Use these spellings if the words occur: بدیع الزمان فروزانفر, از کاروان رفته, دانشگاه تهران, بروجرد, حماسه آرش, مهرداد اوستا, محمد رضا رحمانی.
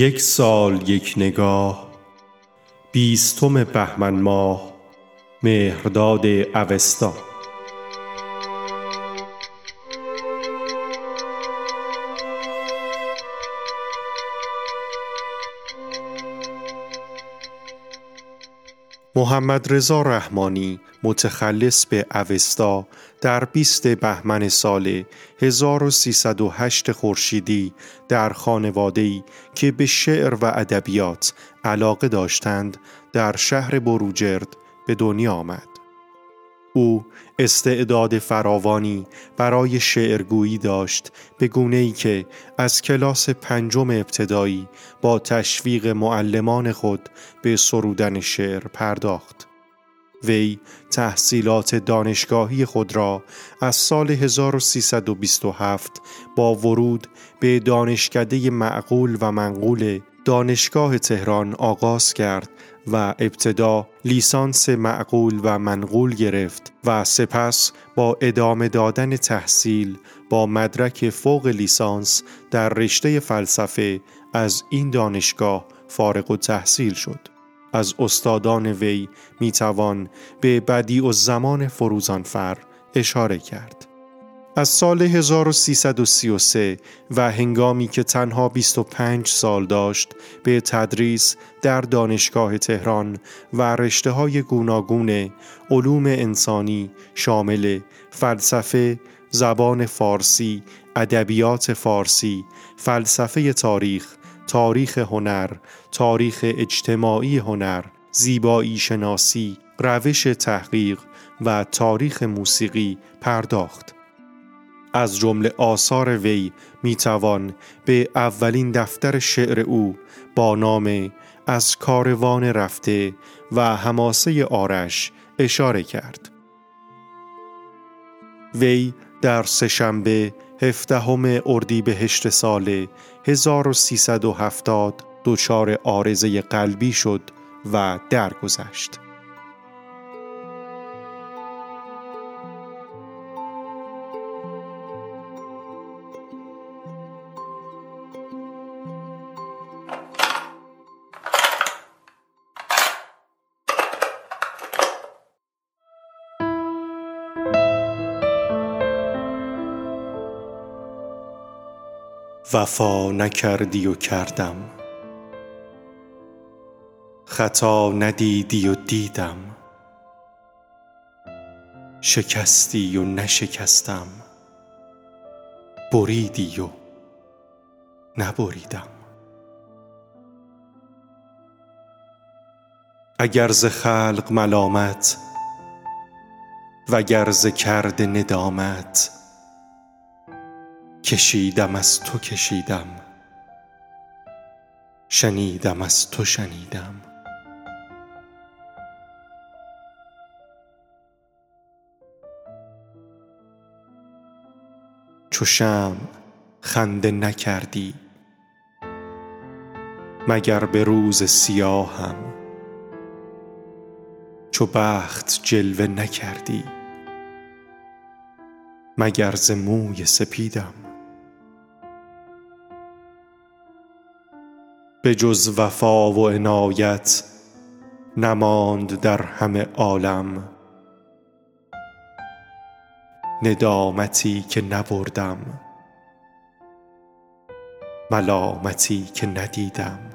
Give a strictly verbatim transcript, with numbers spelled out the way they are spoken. یک سال یک نگاه، بیستم بهمن ماه، مهرداد اوستا. محمد رضا رحمانی متخلص به اوستا در بیست بهمن سال هزار و سیصد و هشت خورشیدی در خانواده‌ای که به شعر و ادبیات علاقه داشتند در شهر بروجرد به دنیا آمد. او استعداد فراوانی برای شعرگویی داشت، به گونه‌ای که از کلاس پنجم ابتدایی با تشویق معلمان خود به سرودن شعر پرداخت. وی تحصیلات دانشگاهی خود را از سال هزار و سیصد و بیست و هفت با ورود به دانشکده معقول و منقول دانشگاه تهران آغاز کرد و ابتدا لیسانس معقول و منقول گرفت و سپس با ادامه دادن تحصیل با مدرک فوق لیسانس در رشته فلسفه از این دانشگاه فارغ التحصیل شد. از استادان وی میتوان به بدیع الزمان فروزانفر اشاره کرد. از سال هزار و سیصد و سی و سه و هنگامی که تنها بیست و پنج سال داشت به تدریس در دانشگاه تهران و رشته‌های گوناگون علوم انسانی شامل فلسفه، زبان فارسی، ادبیات فارسی، فلسفه تاریخ، تاریخ هنر، تاریخ اجتماعی هنر، زیبایی شناسی، روش تحقیق و تاریخ موسیقی پرداخت. از جمله آثار وی میتوان به اولین دفتر شعر او با نام از کاروان رفته و حماسه آرش اشاره کرد. وی در سه‌شنبه هفدهم اردیبهشت سال هزار و سیصد و هفتاد دچار عارضه قلبی شد و درگذشت. وفا نکردی و کردم، خطا ندیدی و دیدم، شکستی و نشکستم، بریدی و نبریدم. اگر ز خلق ملامت وگر ز کرد ندامت، کشیدم از تو کشیدم، شنیدم از تو شنیدم. چو شمع خنده نکردی مگر به روز سیاهم، چو بخت جلوه نکردی مگر ز موی سپیدم. به جز وفا و عنایت نماند در همه عالم، ندامتی که نبردم، ملامتی که ندیدم.